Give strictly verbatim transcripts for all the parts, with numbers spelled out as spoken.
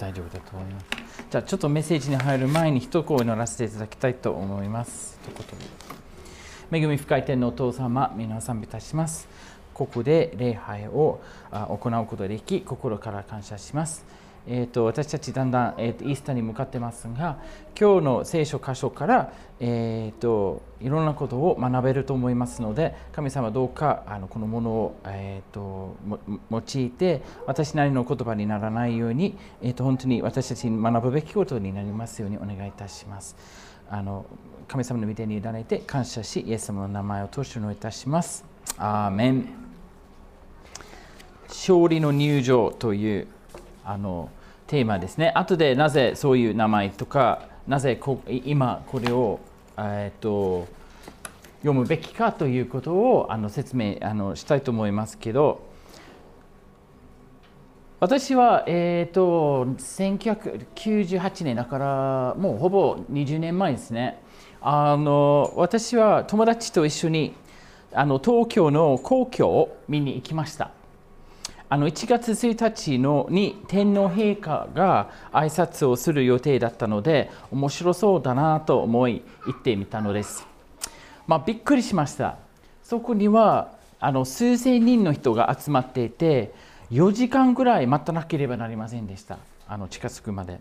大丈夫だと思います。じゃあちょっとメッセージに入る前に一声乗らせていただきたいと思います。ということで、恵み深い天のお父様、皆を賛美いたします。ここで礼拝を行うことができ、心から感謝します。えー、と私たちだんだん、えー、とイースターに向かってますが、今日の聖書箇所から、えー、といろんなことを学べると思いますので、神様どうかあのこのものを、えー、と用いて私なりの言葉にならないように、えー、と本当に私たちに学ぶべきことになりますようにお願いいたします。あの神様の御手に委ねて感謝し、イエス様の名前を通してのいたします。アーメン。勝利の入場というあのテーマですね。後でなぜそういう名前とか、なぜこ今これを、えー、と読むべきかということをあの説明あのしたいと思いますけど、私は、えー、とせんきゅうひゃくきゅうじゅうはちねんだからもうほぼにじゅうねんまえですね。あの私は友達と一緒にあの東京の皇居を見に行きました。あのいちがつついたちのに天皇陛下が挨拶をする予定だったので、面白そうだなと思い行ってみたのです。まあ、びっくりしました。そこにはあの数千人の人が集まっていて、よじかんぐらい待たなければなりませんでした。あの近づくまで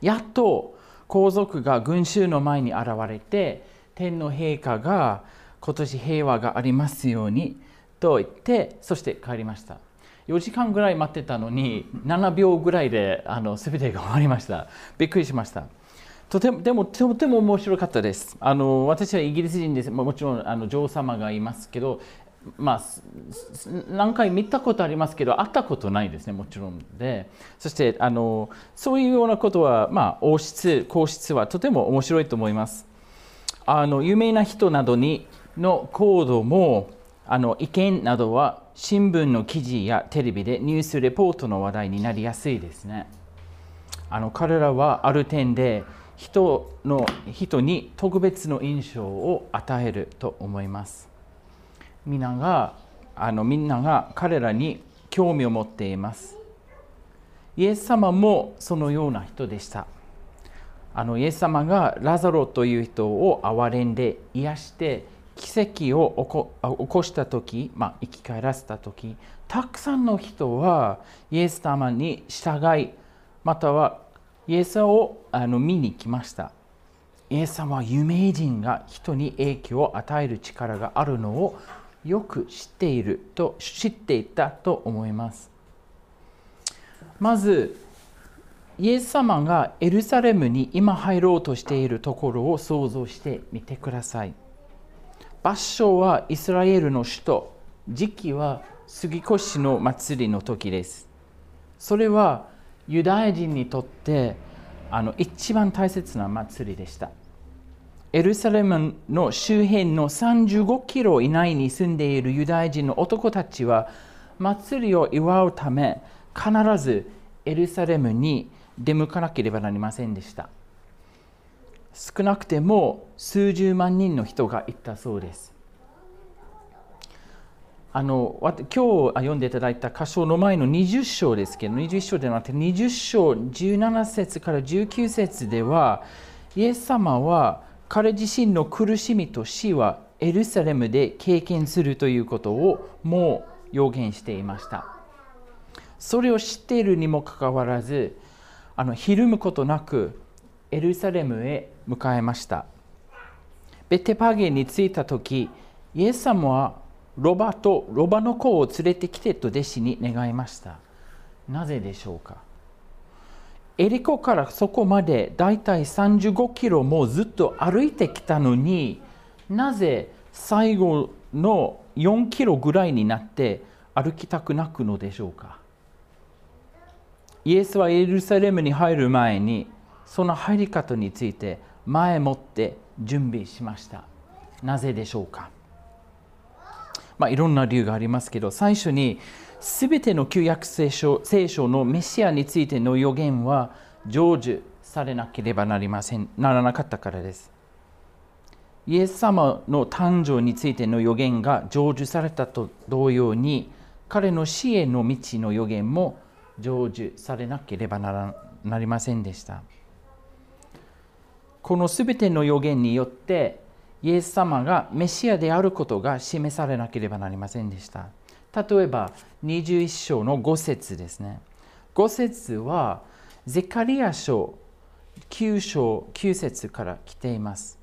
やっと皇族が群衆の前に現れて、天皇陛下が今年平和がありますようにと言って、そして帰りました。よじかんぐらい待ってたのにななびょうぐらいであの全てが終わりました。びっくりしました。とてもでもとても面白かったです。あの私はイギリス人です。もちろんあの女王様がいますけど、まあ、何回見たことありますけど会ったことないですね、もちろんで。そしてあのそういうようなことは、まあ、王室皇室はとても面白いと思います。あの有名な人などにの行動もあの意見などは新聞の記事やテレビでニュースレポートの話題になりやすいですね。あの彼らはある点で 人, の人に特別の印象を与えると思います。みんながあのみんなが彼らに興味を持っています。イエス様もそのような人でした。あのイエス様がラザロという人を憐れんで癒して奇跡を起 こ, 起こした時、まあ、生き返らせた時、たくさんの人はイエス様に従い、またはイエス様をあの見に来ました。イエス様は有名人が人に影響を与える力があるのをよく知っていると知っていたと思います。まずイエス様がエルサレムに今入ろうとしているところを想像してみてください。場所はイスラエルの首都、時期は杉越の祭りの時です。それはユダヤ人にとってあの一番大切な祭りでした。エルサレムの周辺のさんじゅうごキロ以内に住んでいるユダヤ人の男たちは、祭りを祝うため必ずエルサレムに出向かなければなりませんでした。少なくても数十万人の人が行ったそうです。あの今日読んでいただいた箇所の前のにじゅっしょうですけど、にじゅういっしょうではなくてにじゅっしょうじゅうななせつからじゅうきゅうせつでは、イエス様は彼自身の苦しみと死はエルサレムで経験するということをもう予言していました。それを知っているにもかかわらず、あのひるむことなくエルサレムへ向かいました。ベテパゲに着いた時、イエス様はロバとロバの子を連れてきてと弟子に願いました。なぜでしょうか。エリコからそこまでだいたいさんじゅうごキロもずっと歩いてきたのに、なぜ最後のよんキロぐらいになって歩きたくなくのでしょうか。イエスはエルサレムに入る前に、その入り方について前もって準備しました。なぜでしょうか。まあ、いろんな理由がありますけど、最初にすべての旧約聖書、聖書のメシアについての予言は成就されなければなりません、ならなかったからです。イエス様の誕生についての予言が成就されたと同様に、彼の死への道の予言も成就されなければならなりませんでした。このすべての予言によって、イエス様がメシアであることが示されなければなりませんでした。例えば、にじゅういっ章のご節ですね。ご節は、ゼカリア書きゅう章きゅう節から来ています。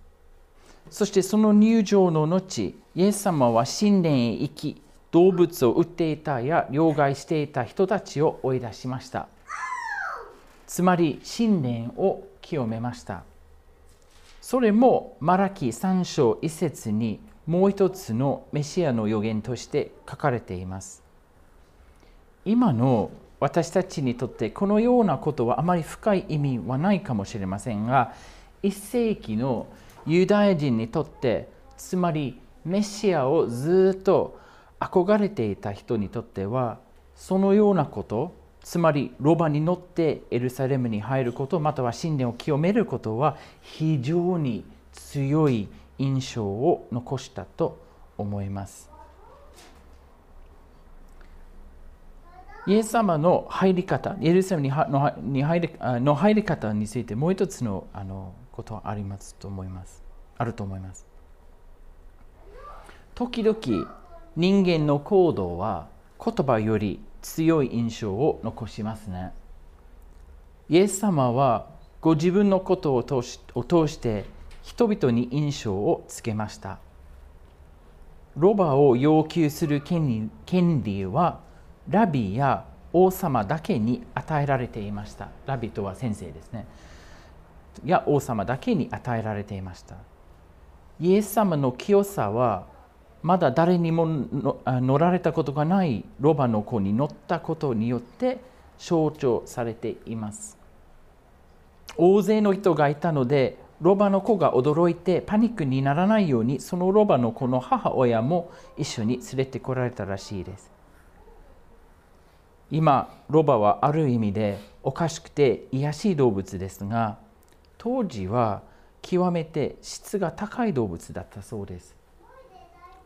そしてその入場の後、イエス様は神殿へ行き、動物を売っていたや両替していた人たちを追い出しました。つまり、神殿を清めました。それもマラキさん章いっ節にもう一つのメシアの予言として書かれています。今の私たちにとってこのようなことはあまり深い意味はないかもしれませんが、いっ世紀のユダヤ人にとって、つまりメシアをずっと憧れていた人にとっては、そのようなこと、つまりロバに乗ってエルサレムに入ること、または神殿を清めることは非常に強い印象を残したと思います。イエス様の入り方、エルサレムの入り方についてもう一つのことはありますと思います。あると思います。時々人間の行動は言葉より強い印象を残しますね。イエス様はご自分のことを通し、を通して人々に印象をつけました。ロバを要求する権利、権利はラビや王様だけに与えられていました。ラビとは先生ですね。いや、王様だけに与えられていました。イエス様の清さは、まだ誰にも乗られたことがないロバの子に乗ったことによって象徴されています。大勢の人がいたので、ロバの子が驚いてパニックにならないように、そのロバの子の母親も一緒に連れてこられたらしいです。今、ロバはある意味でおかしくて卑しい動物ですが、当時は極めて質が高い動物だったそうです。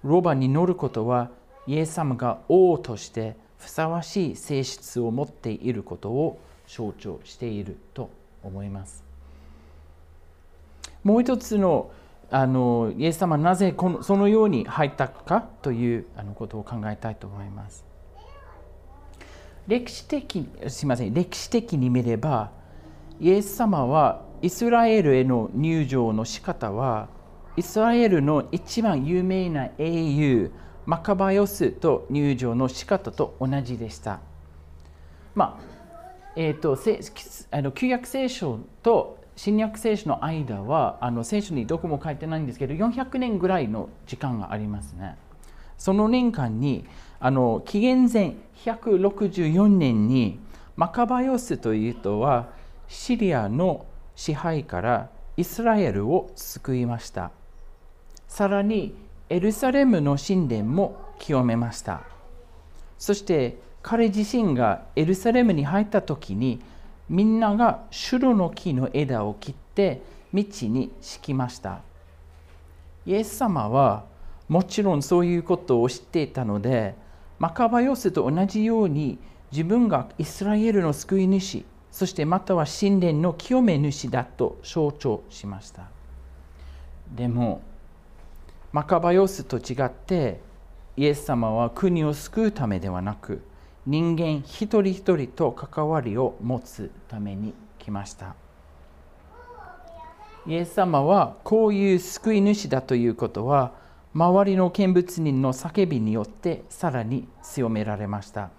ロバに乗ることは、イエス様が王としてふさわしい性質を持っていることを象徴していると思います。もう一つの、あのイエス様はなぜこのそのように入ったかというあのことを考えたいと思います。歴史的、すみません、歴史的に見れば、イエス様はイスラエルへの入場の仕方は、イスラエルの一番有名な英雄マカバヨスと入場の仕方と同じでした。まあえー、とあの旧約聖書と新約聖書の間はあの聖書にどこも書いてないんですけど、よんひゃくねんぐらいの時間がありますね。その年間にあの紀元前ひゃくろくじゅうよねんにマカバヨスという人はシリアの支配からイスラエルを救いました。さらにエルサレムの神殿も清めました。そして彼自身がエルサレムに入った時に、みんながシュロの木の枝を切って道に敷きました。イエス様はもちろんそういうことを知っていたので、マカバヨスと同じように自分がイスラエルの救い主、そしてまたは神殿の清め主だと象徴しました。でも、マカバヨスと違って、イエス様は国を救うためではなく、人間一人一人と関わりを持つために来ました。イエス様はこういう救い主だということは、周りの見物人の叫びによってさらに強められました。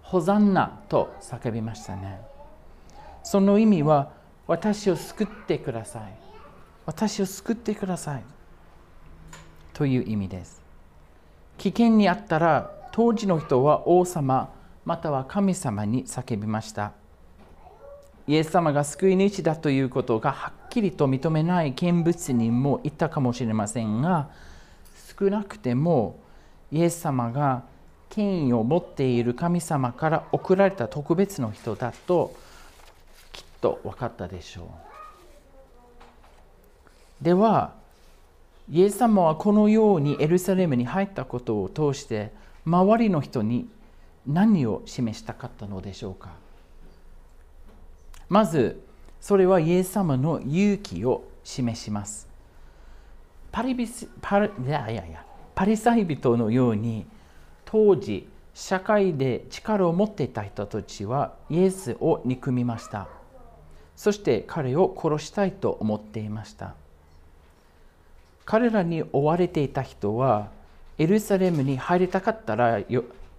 ホザンナと叫びましたね。その意味は、私を救ってください。私を救ってください。という意味です。危険にあったら、当時の人は王様、または神様に叫びました。イエス様が救い主だということがはっきりと認めない見物人もいたかもしれませんが、少なくてもイエス様が権威を持っている神様から贈られた特別の人だときっと分かったでしょう。では、イエス様はこのようにエルサレムに入ったことを通して、周りの人に何を示したかったのでしょうか。まずそれはイエス様の勇気を示します。パリビス、パリ、いやいやいや、パリサイ人のように当時社会で力を持っていた人たちはイエスを憎みました。そして彼を殺したいと思っていました。彼らに追われていた人はエルサレムに入りたかったら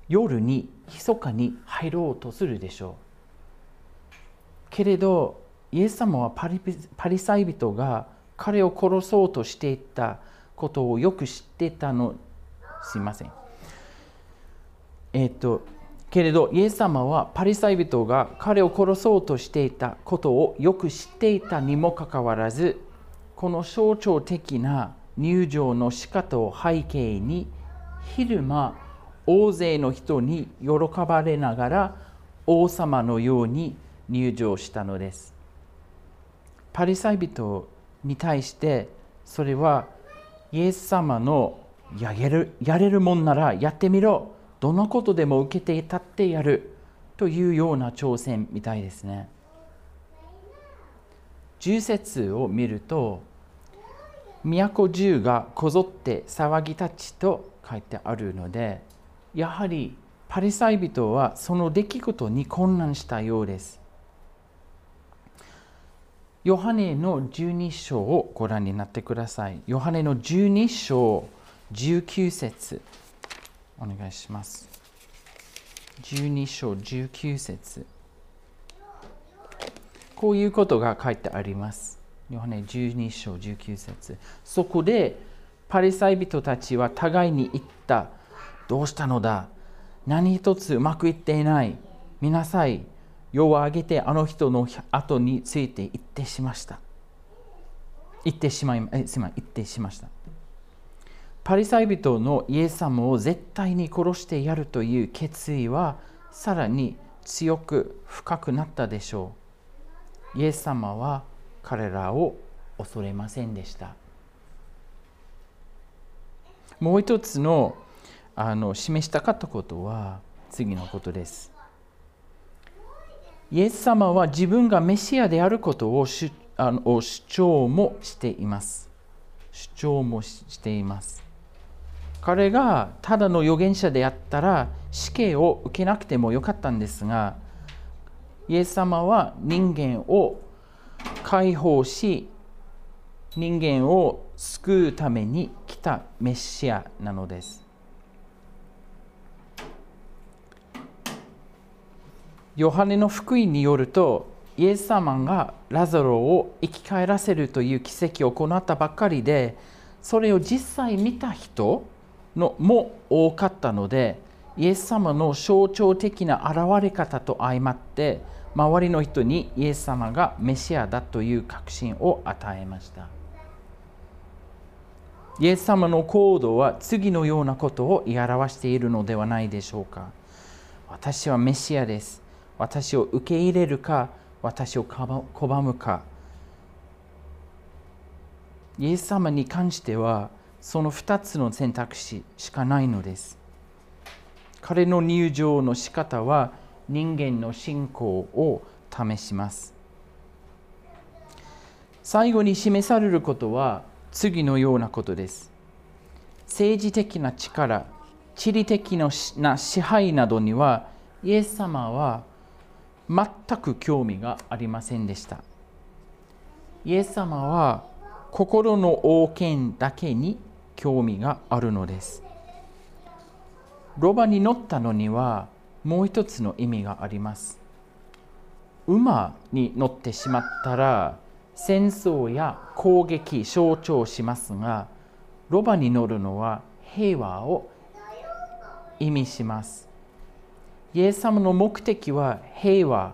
夜に密かに入ろうとするでしょう。けれどイエス様はパリ、パリサイ人が彼を殺そうとしていたことをよく知っていたの、すいません。えっと、けれどイエス様はパリサイ人が彼を殺そうとしていたことをよく知っていたにもかかわらず、この象徴的な入場の仕方を背景に、昼間大勢の人に喜ばれながら王様のように入場したのです。パリサイ人に対してそれはイエス様のやれる、やれるもんならやってみろ、どのことでも受けて立ってやるというような挑戦みたいですね。十節を見ると、都中がこぞって騒ぎ立ちと書いてあるので、やはりパリサイ人はその出来事に混乱したようです。ヨハネのじゅうに章をご覧になってください。ヨハネのじゅうに章じゅうきゅう節。お願いします。じゅうに章じゅうきゅう節。こういうことが書いてあります。ヨハネじゅうに章じゅうきゅう節。そこでパリサイ人たちは互いに言った。どうしたのだ。何一つうまくいっていない。見なさい。世を挙げてあの人の後について行ってしました。行ってしまい、え、すみません、行ってしました。パリサイ人のイエス様を絶対に殺してやるという決意はさらに強く深くなったでしょう。イエス様は彼らを恐れませんでした。もう一つの、あの示したかったことは次のことです。イエス様は自分がメシアであることを主、あの、主張もしています。主張もしています。彼がただの預言者であったら死刑を受けなくてもよかったんですが、イエス様は人間を解放し、人間を救うために来たメシアなのです。ヨハネの福音によると、イエス様がラザロを生き返らせるという奇跡を行ったばかりで、それを実際見た人のも多かったので、イエス様の象徴的な現れ方と相まって、周りの人にイエス様がメシアだという確信を与えました。イエス様の行動は次のようなことを言い表しているのではないでしょうか。私はメシアです。私を受け入れるか、私を拒むか。イエス様に関してはそのふたつの選択肢しかないのです。彼の入場の仕方は人間の信仰を試します。最後に示されることは次のようなことです。政治的な力、地理的な支配などにはイエス様は全く興味がありませんでした。イエス様は心の王権だけに興味があるのです。ロバに乗ったのにはもう一つの意味があります。馬に乗ってしまったら戦争や攻撃を象徴しますが、ロバに乗るのは平和を意味します。イエス様の目的は平和、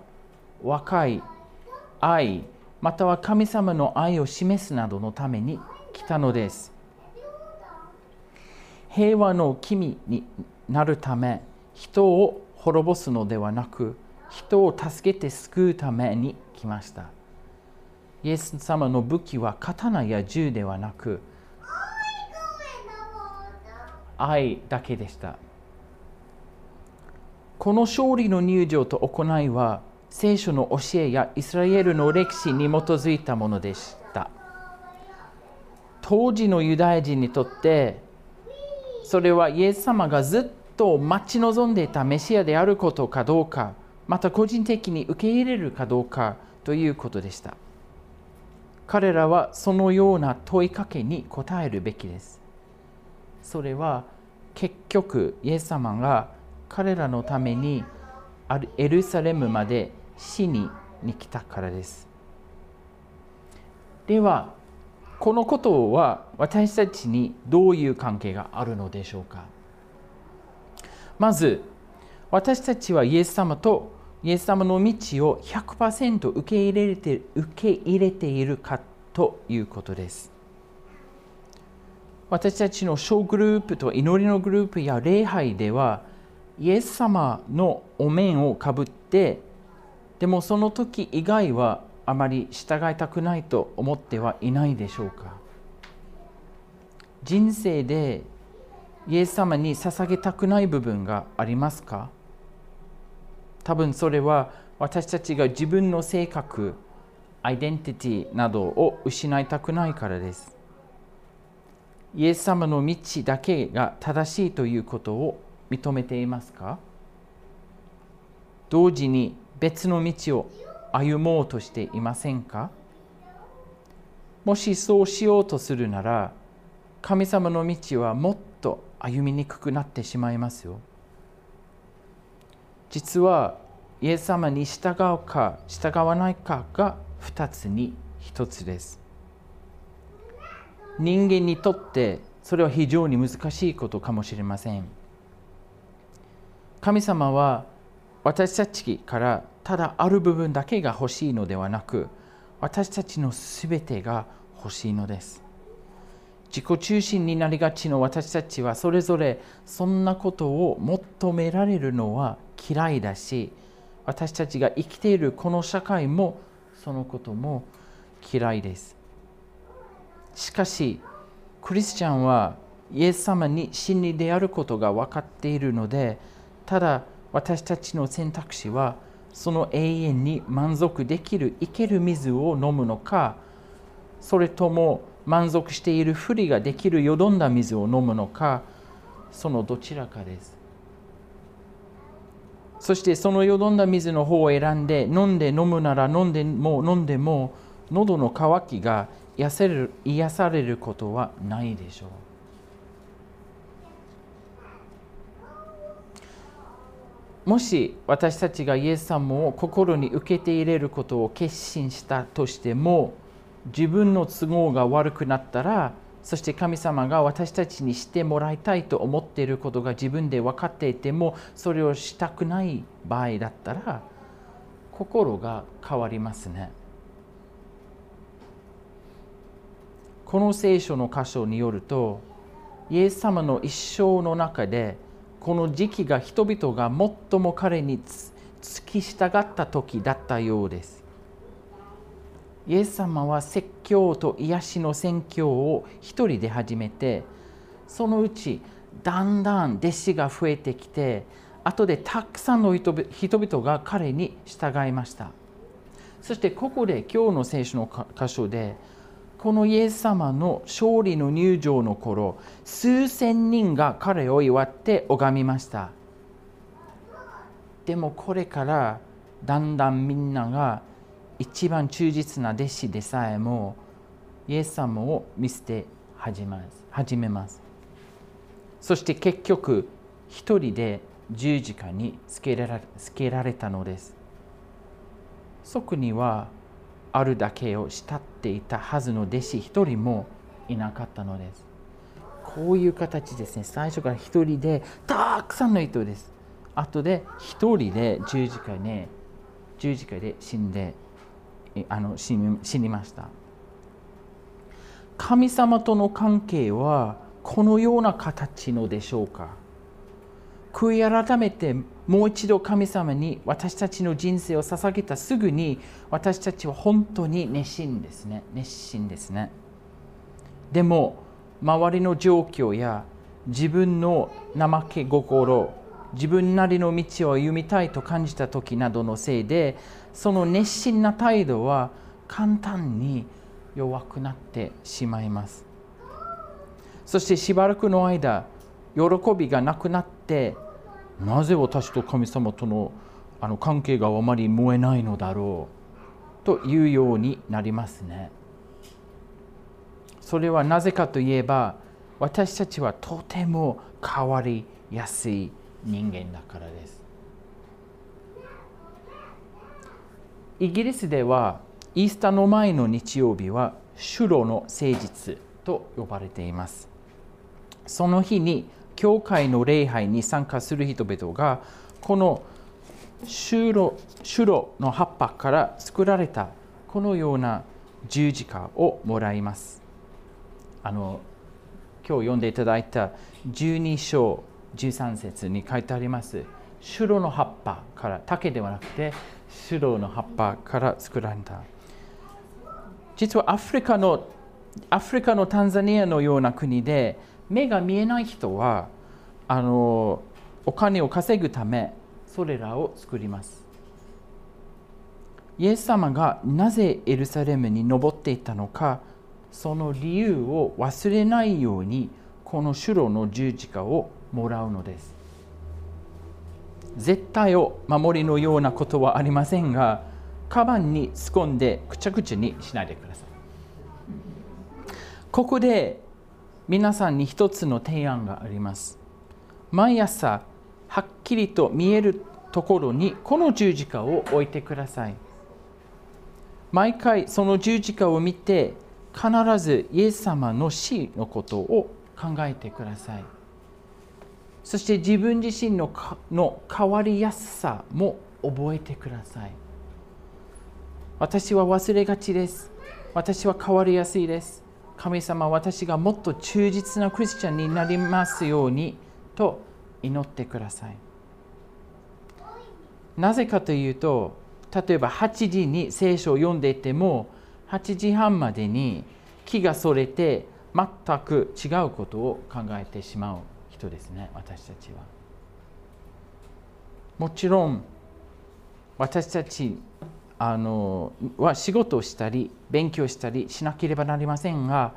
和解、愛、または神様の愛を示すなどのために来たのです。平和の君になるため、人を滅ぼすのではなく、人を助けて救うために来ました。イエス様の武器は刀や銃ではなく、愛だけでした。この勝利の入場と行いは、聖書の教えやイスラエルの歴史に基づいたものでした。当時のユダヤ人にとって、それはイエス様がずっと待ち望んでいたメシアであることかどうか、また個人的に受け入れるかどうかということでした。彼らはそのような問いかけに答えるべきです。それは結局イエス様が彼らのためにエルサレムまで死にに来たからです。では、このことは私たちにどういう関係があるのでしょうか。まず、私たちはイエス様とイエス様の道を ひゃくパーセント 受け入れて、受け入れているかということです。私たちの小グループと祈りのグループや礼拝では、イエス様のお面をかぶって、でもその時以外はあまり従いたくないと思ってはいないでしょうか。人生でイエス様に捧げたくない部分がありますか？多分それは私たちが自分の性格、アイデンティティなどを失いたくないからです。イエス様の道だけが正しいということを認めていますか？同時に別の道を歩もうとしていませんか？もしそうしようとするなら、神様の道はもっと歩みにくくなってしまいますよ。実はイエス様に従うか従わないかがふたつにひとつです。人間にとってそれは非常に難しいことかもしれません。神様は私たちからただある部分だけが欲しいのではなく、私たちのすべてが欲しいのです。自己中心になりがちの私たちはそれぞれそんなことを求められるのは嫌いだし、私たちが生きているこの社会もそのことも嫌いです。しかし、クリスチャンはイエス様に真理であることが分かっているので、ただ私たちの選択肢はその永遠に満足できる生ける水を飲むのか、それとも満足しているふりができるよどんだ水を飲むのか、そのどちらかです。そしてそのよどんだ水の方を選んで、飲んで飲むなら飲んでも飲んでも喉の渇きが癒せる癒されることはないでしょう。もし私たちがイエス様を心に受けて入れることを決心したとしても、自分の都合が悪くなったら、そして神様が私たちにしてもらいたいと思っていることが自分で分かっていても、それをしたくない場合だったら、心が変わりますね。この聖書の箇所によると、イエス様の一生の中で、この時期が人々が最も彼に付き従った時だったようです。イエス様は説教と癒しの宣教を一人で始めて、そのうちだんだん弟子が増えてきて、後でたくさんの人々が彼に従いました。そしてここで今日の聖書の箇所で、このイエス様の勝利の入場の頃、数千人が彼を祝って拝みました。でもこれからだんだんみんなが一番忠実な弟子でさえもイエス様を見捨て始めます。そして結局一人で十字架につけられたのです。そこにはあるだけを慕っていたはずの弟子一人もいなかったのです。こういう形ですね。最初から一人でたくさんの人です。あとで一人で十字架ね十字架で死んであの死に、死にました。神様との関係はこのような形のでしょうか。悔い改めてもう一度神様に私たちの人生を捧げたすぐに、私たちは本当に熱心ですね。熱心ですね。でも周りの状況や自分の怠け心、自分なりの道を歩みたいと感じた時などのせいで、その熱心な態度は簡単に弱くなってしまいます。そしてしばらくの間、喜びがなくなって、なぜ私と神様とのあの関係があまり燃えないのだろうというようになりますね。それはなぜかといえば、私たちはとても変わりやすい人間だからです。イギリスではイースターの前の日曜日は主労の聖日と呼ばれています。その日に教会の礼拝に参加する人々がこの主労の葉っぱから作られたこのような十字架をもらいます。あの今日読んでいただいたじゅうにしょうじゅうさんせつに書いてあります。シュロの葉っぱから、竹ではなくてシュロの葉っぱから作られた。実はアフリカのアフリカのタンザニアのような国で、目が見えない人はあのお金を稼ぐためそれらを作ります。イエス様がなぜエルサレムに登っていったのか、その理由を忘れないようにこのシュロの十字架をもらうのです。絶対を守りのようなことはありませんが、カバンに突っ込んでくちゃくちゃにしないでください。ここで皆さんに一つの提案があります。毎朝はっきりと見えるところにこの十字架を置いてください。毎回その十字架を見て、必ずイエス様の死のことを考えてください。そして自分自身のの変わりやすさも覚えてください。私は忘れがちです。私は変わりやすいです。神様、私がもっと忠実なクリスチャンになりますようにと祈ってください。なぜかというと、例えばはちじに聖書を読んでいても、はちじはんまでに気がそれて全く違うことを考えてしまう人ですね、私たちは。もちろん私たちあのは仕事をしたり勉強したりしなければなりませんが、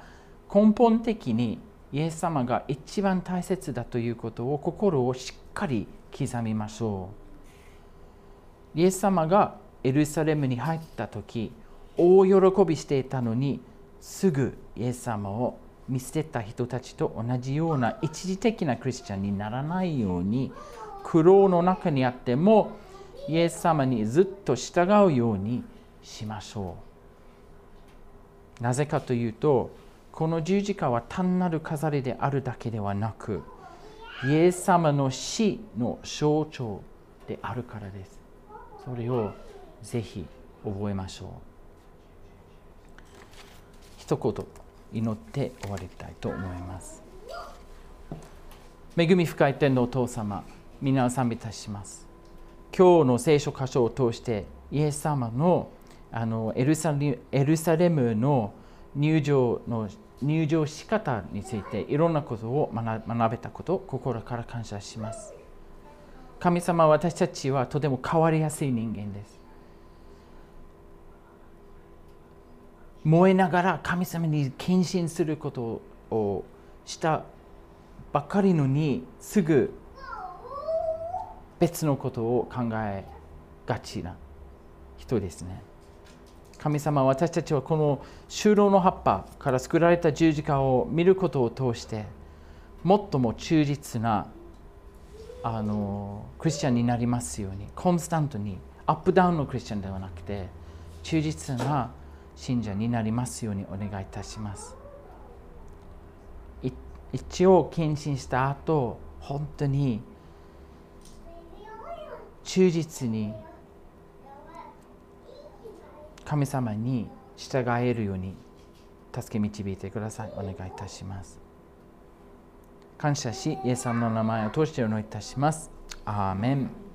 根本的にイエス様が一番大切だということを、心をしっかり刻みましょう。イエス様がエルサレムに入った時、大喜びしていたのに、すぐイエス様を見捨てた人たちと同じような一時的なクリスチャンにならないように、苦労の中にあってもイエス様にずっと従うようにしましょう。なぜかというと、この十字架は単なる飾りであるだけではなく、イエス様の死の象徴であるからです。それをぜひ覚えましょう。一言祈って終わりたいと思います。恵み深い天のお父様、皆を賛美いたします。今日の聖書箇所を通して、イエス様のあのエルサレ、エルサレムの入場の入場仕方について、いろんなことを学べたことを心から感謝します。神様、私たちはとても変わりやすい人間です。燃えながら神様に献身することをしたばかりのに、すぐ別のことを考えがちな人ですね。神様、私たちはこの修道の葉っぱから作られた十字架を見ることを通して、最も忠実なあのクリスチャンになりますように、コンスタントにアップダウンのクリスチャンではなくて、忠実な信者になりますようにお願いいたします。一応献身した後、本当に忠実に神様に従えるように助け導いてください。お願いいたします。感謝し、イエス様の名前を通してお祈りいたします。アーメン。